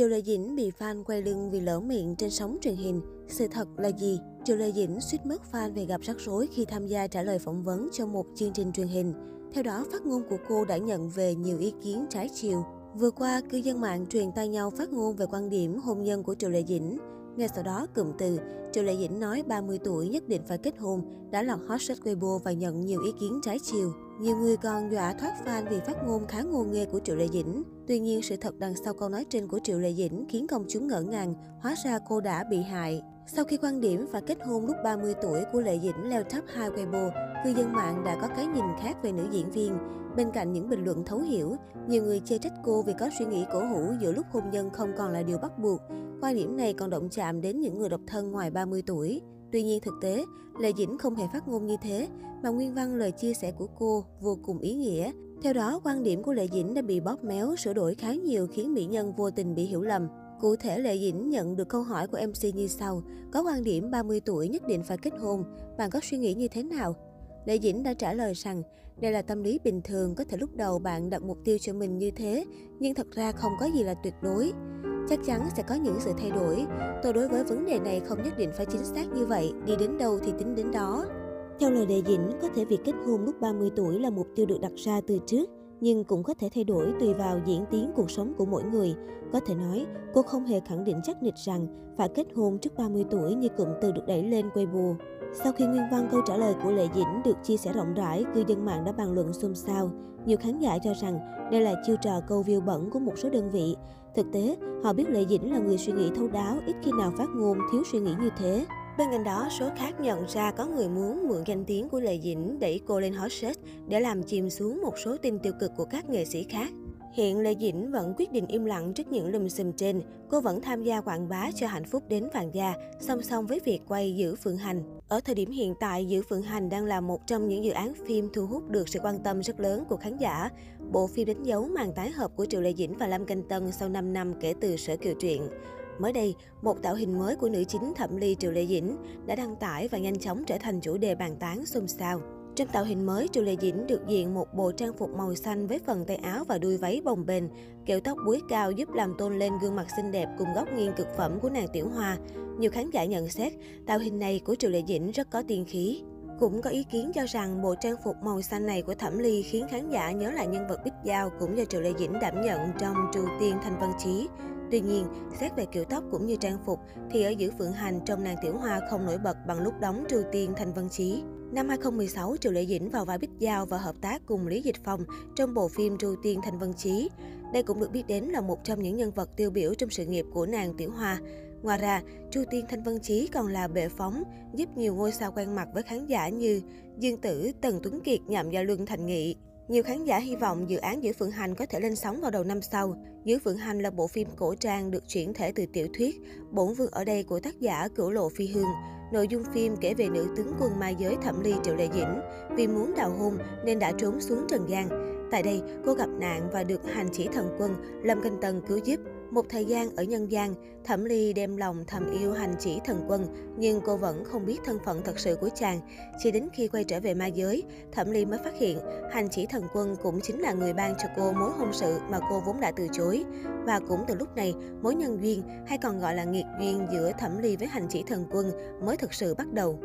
Triệu Lệ Dĩnh bị fan quay lưng vì lỡ miệng trên sóng truyền hình. Sự thật là gì? Triệu Lệ Dĩnh suýt mất fan về gặp rắc rối khi tham gia trả lời phỏng vấn cho một chương trình truyền hình. Theo đó, phát ngôn của cô đã nhận về nhiều ý kiến trái chiều. Vừa qua, cư dân mạng truyền tai nhau phát ngôn về quan điểm hôn nhân của Triệu Lệ Dĩnh. Ngay sau đó, cụm từ Triệu Lệ Dĩnh nói 30 tuổi nhất định phải kết hôn đã lọt hot search Weibo và nhận nhiều ý kiến trái chiều. Nhiều người còn dọa thoát fan vì phát ngôn khá ngô nghê của Triệu Lệ Dĩnh. Tuy nhiên, sự thật đằng sau câu nói trên của Triệu Lệ Dĩnh khiến công chúng ngỡ ngàng, hóa ra cô đã bị hại. Sau khi quan điểm và kết hôn lúc 30 tuổi của Lệ Dĩnh leo top 2 Weibo, cư dân mạng đã có cái nhìn khác về nữ diễn viên. Bên cạnh những bình luận thấu hiểu, nhiều người chê trách cô vì có suy nghĩ cổ hủ giữa lúc hôn nhân không còn là điều bắt buộc. Quan điểm này còn động chạm đến những người độc thân ngoài 30 tuổi. Tuy nhiên thực tế, Lệ Dĩnh không hề phát ngôn như thế, mà nguyên văn lời chia sẻ của cô vô cùng ý nghĩa. Theo đó, quan điểm của Lệ Dĩnh đã bị bóp méo, sửa đổi khá nhiều khiến mỹ nhân vô tình bị hiểu lầm. Cụ thể, Lệ Dĩnh nhận được câu hỏi của MC như sau: có quan điểm 30 tuổi nhất định phải kết hôn, bạn có suy nghĩ như thế nào? Lệ Dĩnh đã trả lời rằng, đây là tâm lý bình thường, có thể lúc đầu bạn đặt mục tiêu cho mình như thế, nhưng thật ra không có gì là tuyệt đối. Chắc chắn sẽ có những sự thay đổi, tôi đối với vấn đề này không nhất định phải chính xác như vậy, đi đến đâu thì tính đến đó. Theo lời Lệ Dĩnh, có thể việc kết hôn lúc 30 tuổi là mục tiêu được đặt ra từ trước, nhưng cũng có thể thay đổi tùy vào diễn tiến cuộc sống của mỗi người. Có thể nói, cô không hề khẳng định chắc nịch rằng phải kết hôn trước 30 tuổi như cụm từ được đẩy lên Weibo. Sau khi nguyên văn câu trả lời của Lệ Dĩnh được chia sẻ rộng rãi, cư dân mạng đã bàn luận xôn xao. Nhiều khán giả cho rằng đây là chiêu trò câu view bẩn của một số đơn vị. Thực tế, họ biết Lệ Dĩnh là người suy nghĩ thấu đáo, ít khi nào phát ngôn thiếu suy nghĩ như thế. Bên cạnh đó, số khác nhận ra có người muốn mượn danh tiếng của Lệ Dĩnh đẩy cô lên hot search để làm chìm xuống một số tin tiêu cực của các nghệ sĩ khác. Hiện Lệ Dĩnh vẫn quyết định im lặng trước những lùm xùm trên. Cô vẫn tham gia quảng bá cho hạnh phúc đến vàng da, song song với việc quay Giữ Phượng Hành. Ở thời điểm hiện tại, Giữ Phượng Hành đang là một trong những dự án phim thu hút được sự quan tâm rất lớn của khán giả. Bộ phim đánh dấu màn tái hợp của Triệu Lệ Dĩnh và Lâm Canh Tân sau 5 năm kể từ Sở Kiều Truyện. Mới đây, một tạo hình mới của nữ chính Thẩm Ly Triệu Lệ Dĩnh đã đăng tải và nhanh chóng trở thành chủ đề bàn tán xôn xao. Trong tạo hình mới, Triệu Lệ Dĩnh được diện một bộ trang phục màu xanh với phần tay áo và đuôi váy bồng bềnh, kiểu tóc búi cao giúp làm tôn lên gương mặt xinh đẹp cùng góc nghiêng cực phẩm của nàng tiểu hoa. Nhiều khán giả nhận xét, tạo hình này của Triệu Lệ Dĩnh rất có tiên khí. Cũng có ý kiến cho rằng bộ trang phục màu xanh này của Thẩm Ly khiến khán giả nhớ lại nhân vật Bích Giao cũng do Triệu Lệ Dĩnh đảm nhận trong Tru Tiên Thanh Vân Chí. Tuy nhiên, xét về kiểu tóc cũng như trang phục thì ở Giữ Phượng Hành trong nàng tiểu hoa không nổi bật bằng lúc đóng Tru Tiên Thanh Vân Chí. Năm 2016, Triệu Lệ Dĩnh vào vai Bích Giao và hợp tác cùng Lý Dịch Phong trong bộ phim Tru Tiên Thanh Vân Chí. Đây cũng được biết đến là một trong những nhân vật tiêu biểu trong sự nghiệp của nàng tiểu hoa. Ngoài ra, Tru Tiên Thanh Vân Chí còn là bệ phóng, giúp nhiều ngôi sao quen mặt với khán giả như Dương Tử, Tần Tuấn Kiệt, Nhậm Gia Luân, Thành Nghị. Nhiều khán giả hy vọng dự án Giữ Phượng Hành có thể lên sóng vào đầu năm sau. Giữ Phượng Hành là bộ phim cổ trang được chuyển thể từ tiểu thuyết Bổn Vương Ở Đây của tác giả Cửu Lộ Phi Hương. Nội dung phim kể về nữ tướng quân ma giới Thẩm Ly Triệu Lệ Dĩnh. Vì muốn đào hôn nên đã trốn xuống trần gian. Tại đây, cô gặp nạn và được hành chỉ thần quân Lâm Canh Tân cứu giúp. Một thời gian ở nhân gian, Thẩm Ly đem lòng thầm yêu hành chỉ thần quân, nhưng cô vẫn không biết thân phận thật sự của chàng. Chỉ đến khi quay trở về ma giới, Thẩm Ly mới phát hiện hành chỉ thần quân cũng chính là người ban cho cô mối hôn sự mà cô vốn đã từ chối. Và cũng từ lúc này, mối nhân duyên hay còn gọi là nghiệt duyên giữa Thẩm Ly với hành chỉ thần quân mới thực sự bắt đầu.